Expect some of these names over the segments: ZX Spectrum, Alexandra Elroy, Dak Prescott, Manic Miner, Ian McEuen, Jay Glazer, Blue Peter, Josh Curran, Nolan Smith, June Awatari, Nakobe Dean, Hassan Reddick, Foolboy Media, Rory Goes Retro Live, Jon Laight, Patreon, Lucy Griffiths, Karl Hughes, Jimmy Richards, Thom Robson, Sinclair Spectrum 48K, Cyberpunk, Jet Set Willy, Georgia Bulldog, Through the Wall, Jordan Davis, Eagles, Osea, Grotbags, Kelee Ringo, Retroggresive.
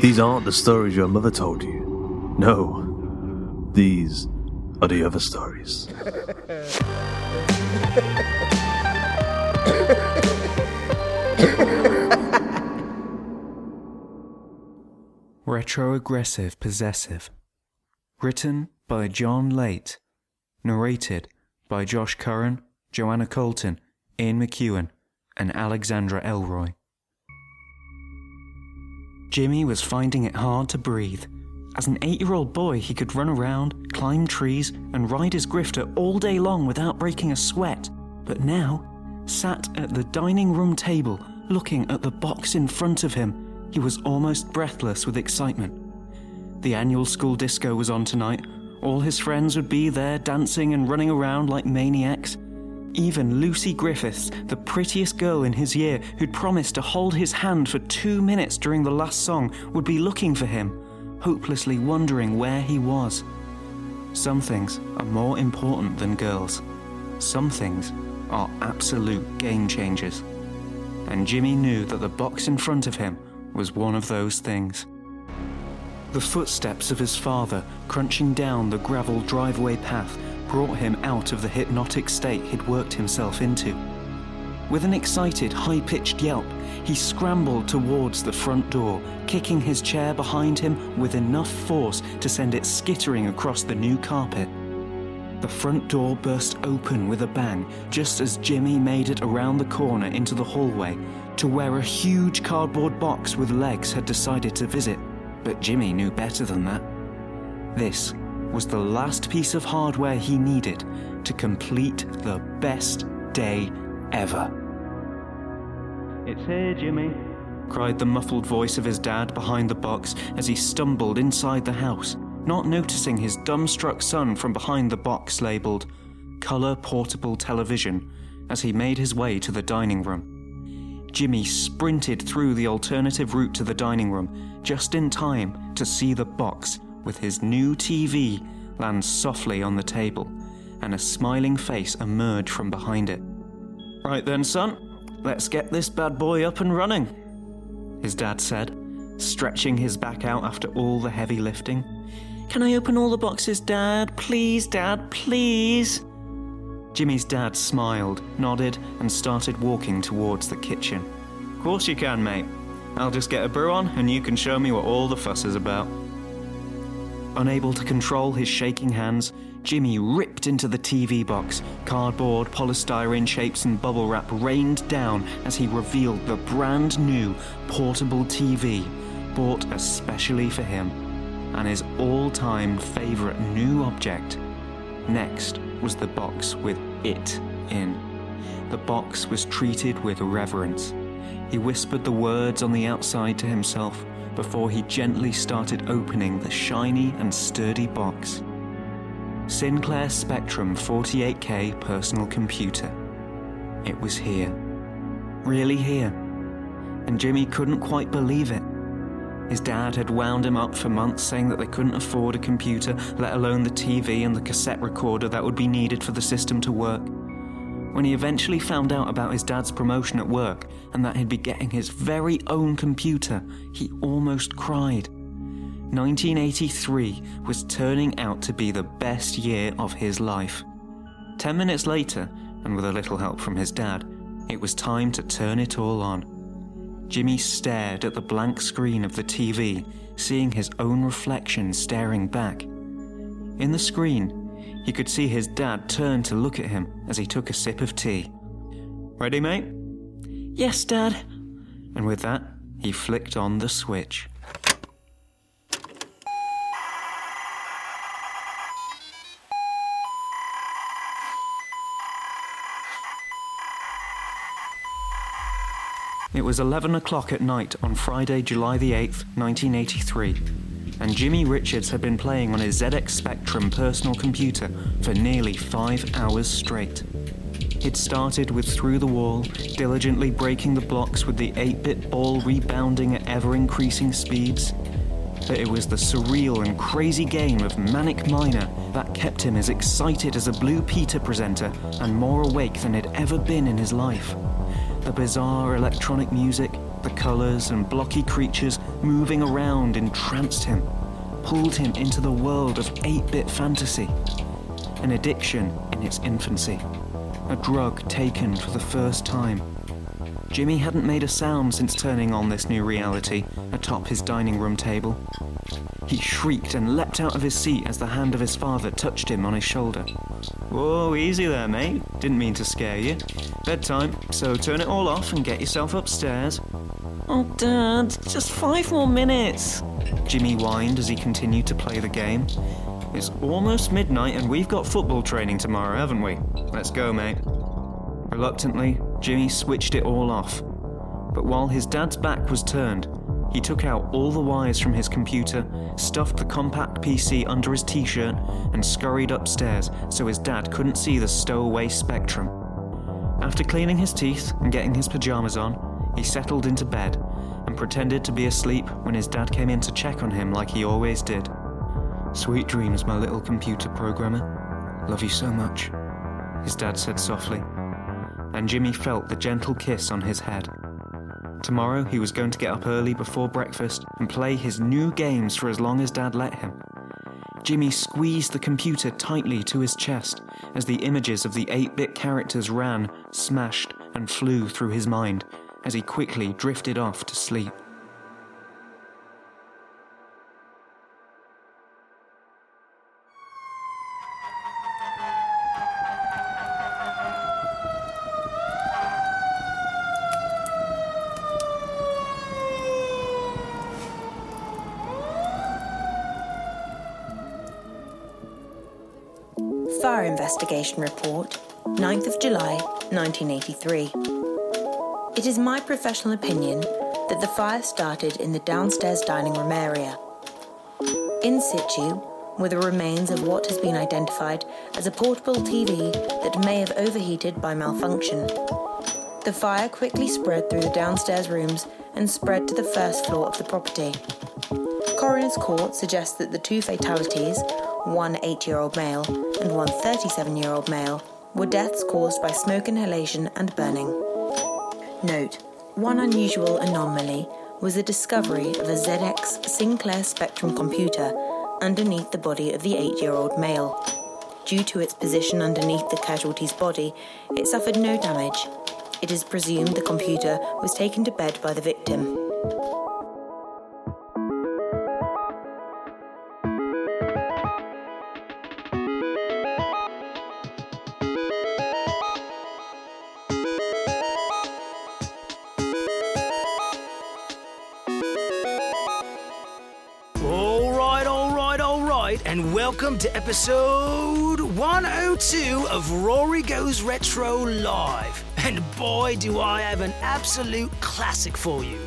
These aren't the stories your mother told you. No, these are the other stories. Retroaggressive Possessive. Written by Jon Laight. Narrated by Josh Curran, Joanna Coulton, Ian McEuen, and Alexandra Elroy. Jimmy was finding it hard to breathe. As an 8-year-old boy, he could run around, climb trees, and ride his grifter all day long without breaking a sweat. But now, sat at the dining room table, looking at the box in front of him, he was almost breathless with excitement. The annual school disco was on tonight. All his friends would be there dancing and running around like maniacs. Even Lucy Griffiths, the prettiest girl in his year who'd promised to hold his hand for 2 minutes during the last song, would be looking for him, hopelessly wondering where he was. Some things are more important than girls. Some things are absolute game changers. And Jimmy knew that the box in front of him was one of those things. The footsteps of his father crunching down the gravel driveway path brought him out of the hypnotic state he'd worked himself into. With an excited, high-pitched yelp, he scrambled towards the front door, kicking his chair behind him with enough force to send it skittering across the new carpet. The front door burst open with a bang just as Jimmy made it around the corner into the hallway to where a huge cardboard box with legs had decided to visit, but Jimmy knew better than that. This was the last piece of hardware he needed to complete the best day ever. "It's here, Jimmy," cried the muffled voice of his dad behind the box as he stumbled inside the house, not noticing his dumbstruck son from behind the box labelled Colour Portable Television as he made his way to the dining room. Jimmy sprinted through the alternative route to the dining room, just in time to see the box with his new TV land softly on the table, and a smiling face emerge from behind it. "Right then, son, let's get this bad boy up and running," his dad said, stretching his back out after all the heavy lifting. "Can I open all the boxes, Dad? Please, Dad, please." Jimmy's dad smiled, nodded, and started walking towards the kitchen. "Of course you can, mate. I'll just get a brew on and you can show me what all the fuss is about." Unable to control his shaking hands, Jimmy ripped into the TV box. Cardboard, polystyrene shapes and bubble wrap rained down as he revealed the brand new portable TV, bought especially for him, and his all-time favourite new object. Next was the box with it in. The box was treated with reverence. He whispered the words on the outside to himself before he gently started opening the shiny and sturdy box. Sinclair Spectrum 48K personal computer. It was here. Really here. And Jimmy couldn't quite believe it. His dad had wound him up for months saying that they couldn't afford a computer, let alone the TV and the cassette recorder that would be needed for the system to work. When he eventually found out about his dad's promotion at work and that he'd be getting his very own computer, he almost cried. 1983 was turning out to be the best year of his life. 10 minutes later, and with a little help from his dad, it was time to turn it all on. Jimmy stared at the blank screen of the TV, seeing his own reflection staring back. In the screen, he could see his dad turn to look at him as he took a sip of tea. "Ready, mate?" "Yes, Dad." And with that, he flicked on the switch. It was 11 o'clock at night on Friday, July the 8th, 1983, and Jimmy Richards had been playing on his ZX Spectrum personal computer for nearly 5 hours straight. He'd started with Through the Wall, diligently breaking the blocks with the 8-bit ball rebounding at ever-increasing speeds. But it was the surreal and crazy game of Manic Miner that kept him as excited as a Blue Peter presenter and more awake than he'd ever been in his life. The bizarre electronic music, the colours and blocky creatures moving around entranced him, pulled him into the world of 8-bit fantasy. An addiction in its infancy. A drug taken for the first time. Jimmy hadn't made a sound since turning on this new reality atop his dining room table. He shrieked and leapt out of his seat as the hand of his father touched him on his shoulder. "Whoa, easy there, mate. Didn't mean to scare you. Bedtime, so turn it all off and get yourself upstairs." "Oh, Dad, just 5 more minutes," Jimmy whined as he continued to play the game. "It's almost midnight and we've got football training tomorrow, haven't we? Let's go, mate." Reluctantly, Jimmy switched it all off. But while his dad's back was turned, he took out all the wires from his computer, stuffed the compact PC under his t-shirt, and scurried upstairs so his dad couldn't see the stowaway Spectrum. After cleaning his teeth and getting his pajamas on, he settled into bed and pretended to be asleep when his dad came in to check on him like he always did. "Sweet dreams, my little computer programmer. Love you so much," his dad said softly, and Jimmy felt the gentle kiss on his head. Tomorrow he was going to get up early before breakfast and play his new games for as long as Dad let him. Jimmy squeezed the computer tightly to his chest as the images of the 8-bit characters ran, smashed, and flew through his mind as he quickly drifted off to sleep. Fire Investigation Report, 9th of July, 1983. It is my professional opinion that the fire started in the downstairs dining room area. In situ were the remains of what has been identified as a portable TV that may have overheated by malfunction. The fire quickly spread through the downstairs rooms and spread to the first floor of the property. Coroner's court suggests that the two fatalities, one 8-year-old male and one 37-year-old male, were deaths caused by smoke inhalation and burning. Note, one unusual anomaly was the discovery of a ZX Sinclair Spectrum computer underneath the body of the 8-year-old male. Due to its position underneath the casualty's body, it suffered no damage. It is presumed the computer was taken to bed by the victim. Laight, and welcome to episode 102 of Rory Goes Retro Live. And boy, do I have an absolute classic for you.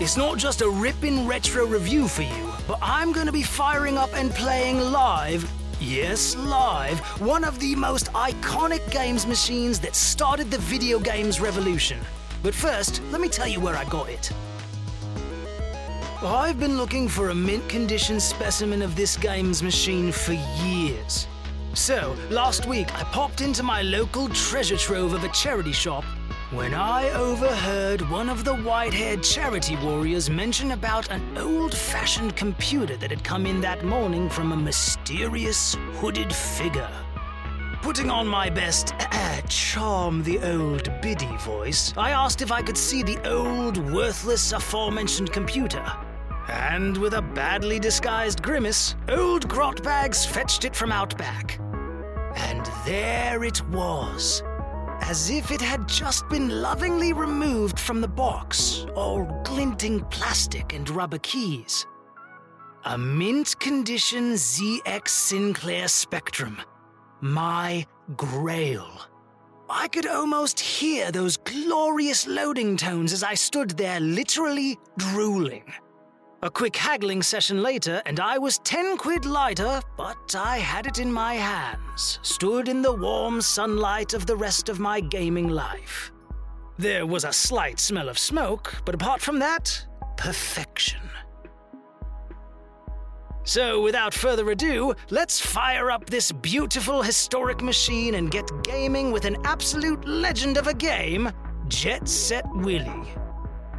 It's not just a ripping retro review for you, but I'm going to be firing up and playing live, yes, live, one of the most iconic games machines that started the video games revolution. But first, let me tell you where I got it. I've been looking for a mint condition specimen of this games machine for years. So, last week I popped into my local treasure trove of a charity shop when I overheard one of the white-haired charity warriors mention about an old-fashioned computer that had come in that morning from a mysterious hooded figure. Putting on my best charm the old biddy voice, I asked if I could see the old, worthless, aforementioned computer. And with a badly disguised grimace, old Grotbags fetched it from out back. And there it was, as if it had just been lovingly removed from the box, all glinting plastic and rubber keys. A mint condition ZX Sinclair Spectrum. My grail. I could almost hear those glorious loading tones as I stood there literally drooling. A quick haggling session later, and I was 10 quid lighter, but I had it in my hands, stood in the warm sunlight of the rest of my gaming life. There was a slight smell of smoke, but apart from that, perfection. So, without further ado, let's fire up this beautiful historic machine and get gaming with an absolute legend of a game, Jet Set Willy.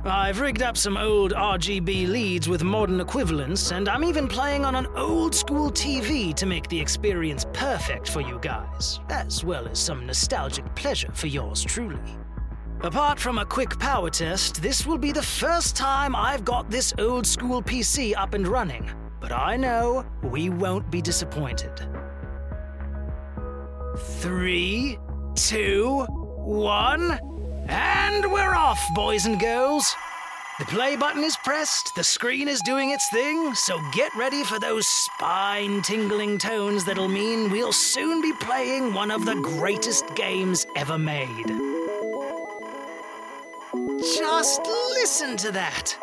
I've rigged up some old RGB leads with modern equivalents, and I'm even playing on an old-school TV to make the experience perfect for you guys, as well as some nostalgic pleasure for yours truly. Apart from a quick power test, this will be the first time I've got this old-school PC up and running, but I know we won't be disappointed. 3, 2, 1... And we're off, boys and girls. The play button is pressed, the screen is doing its thing, so get ready for those spine-tingling tones that'll mean we'll soon be playing one of the greatest games ever made. Just listen to that.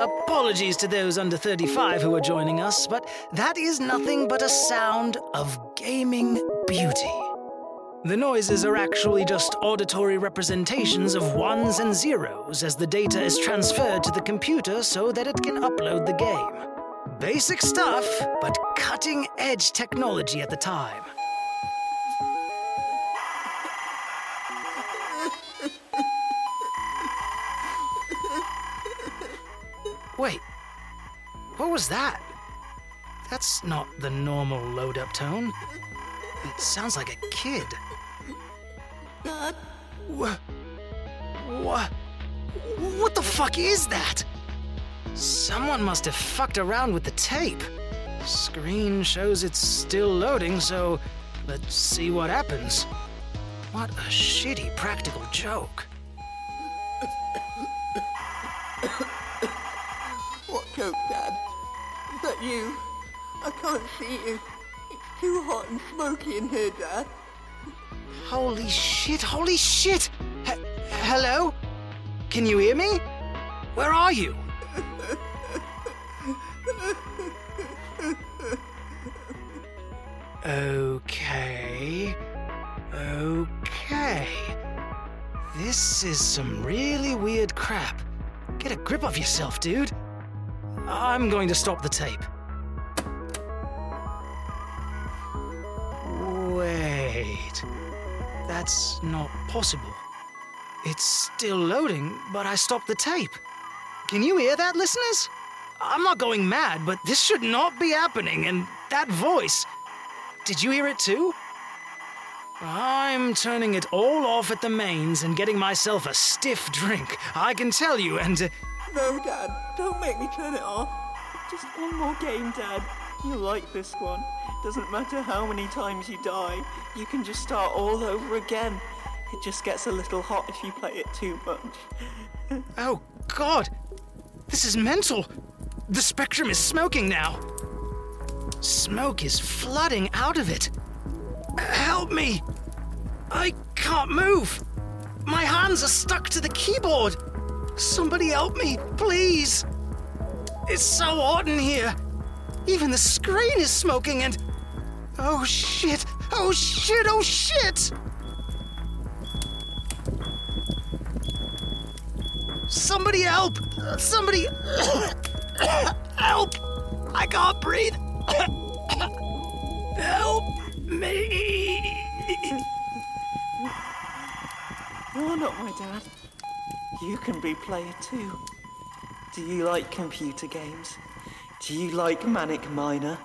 Apologies to those under 35 who are joining us, but that is nothing but a sound of gaming beauty. The noises are actually just auditory representations of ones and zeros as the data is transferred to the computer so that it can upload the game. Basic stuff, but cutting-edge technology at the time. Wait, what was that? That's not the normal load-up tone. It sounds like a kid. What the fuck is that? Someone must have fucked around with the tape. Screen shows it's still loading, so let's see what happens. What a shitty practical joke. What joke, Dad? Is that you? I can't see you. It's too hot and smoky in here, Dad. Holy shit, holy shit! Hello? Can you hear me? Where are you? Okay. This is some really weird crap. Get a grip of yourself, dude. I'm going to stop the tape. Wait. That's not possible. It's still loading, but I stopped the tape. Can you hear that, listeners? I'm not going mad, but this should not be happening, and that voice... Did you hear it too? I'm turning it all off at the mains and getting myself a stiff drink, I can tell you, and... No, Dad, don't make me turn it off. Just one more game, Dad. You like this one. Doesn't matter how many times you die, you can just start all over again. It just gets a little hot if you play it too much. Oh, God! This is mental! The Spectrum is smoking now! Smoke is flooding out of it. Help me! I can't move! My hands are stuck to the keyboard! Somebody help me, please! It's so hot in here! Even the screen is smoking and... Oh shit! Oh shit! Oh shit! Somebody help! Somebody... Help! I can't breathe! Help me! You're not my dad. You can be player too. Do you like computer games? Do you like Manic Miner?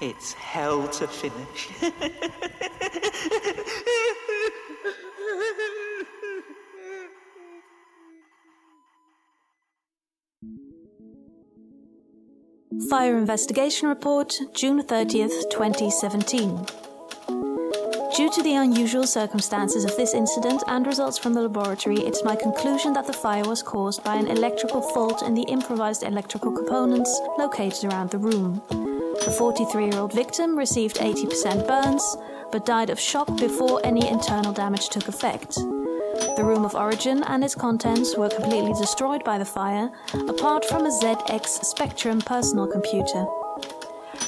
It's hell to finish. Fire Investigation Report, June 30th, 2017. Due to the unusual circumstances of this incident and results from the laboratory, it's my conclusion that the fire was caused by an electrical fault in the improvised electrical components located around the room. The 43-year-old victim received 80% burns, but died of shock before any internal damage took effect. The room of origin and its contents were completely destroyed by the fire, apart from a ZX Spectrum personal computer.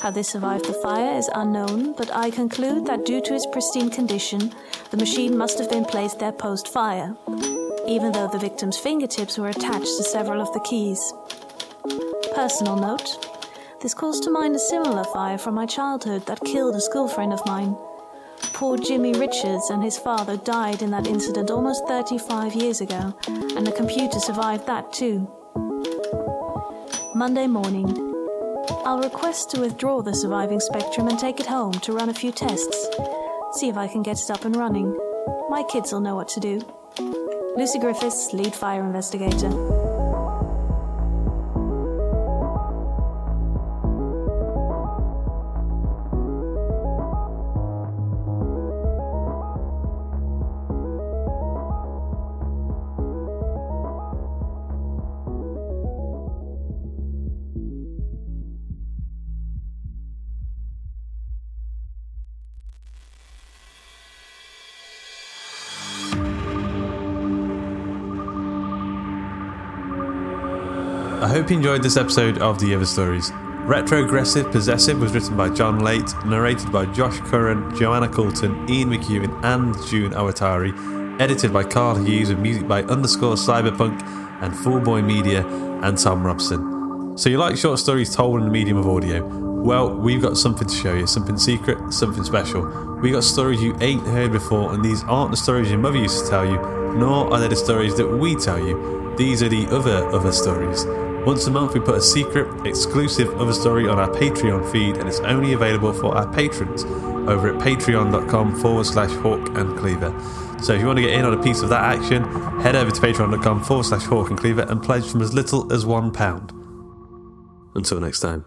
How this survived the fire is unknown, but I conclude that due to its pristine condition, the machine must have been placed there post-fire, even though the victim's fingertips were attached to several of the keys. Personal note: this calls to mind a similar fire from my childhood that killed a school friend of mine. Poor Jimmy Richards and his father died in that incident almost 35 years ago, and the computer survived that too. Monday morning. I'll request to withdraw the surviving Spectrum and take it home to run a few tests. See if I can get it up and running. My kids will know what to do. Lucy Griffiths, lead fire investigator. I hope you enjoyed this episode of The Other Stories. Retrogressive Possessive was written by Jon Laight, narrated by Josh Curran, Joanna Coulton, Ian McEuen and June Awatari, edited by Karl Hughes with music by _Cyberpunk and Foolboy Media and Thom Robson. So you like short stories told in the medium of audio? Well, we've got something to show you, something secret, something special. We got stories you ain't heard before, and these aren't the stories your mother used to tell you, nor are they the stories that we tell you. These are the other stories. Once a month we put a secret, exclusive other story on our Patreon feed, and it's only available for our patrons over at patreon.com/hawkandcleaver. So if you want to get in on a piece of that action, head over to patreon.com/hawkandcleaver and pledge from as little as £1. Until next time.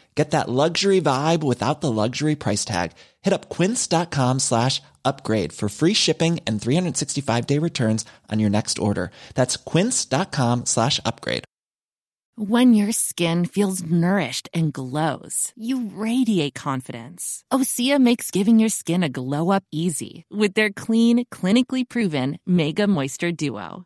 Get that luxury vibe without the luxury price tag. Hit up quince.com/upgrade for free shipping and 365-day returns on your next order. That's quince.com/upgrade. When your skin feels nourished and glows, you radiate confidence. Osea makes giving your skin a glow-up easy with their clean, clinically proven Mega Moisture Duo.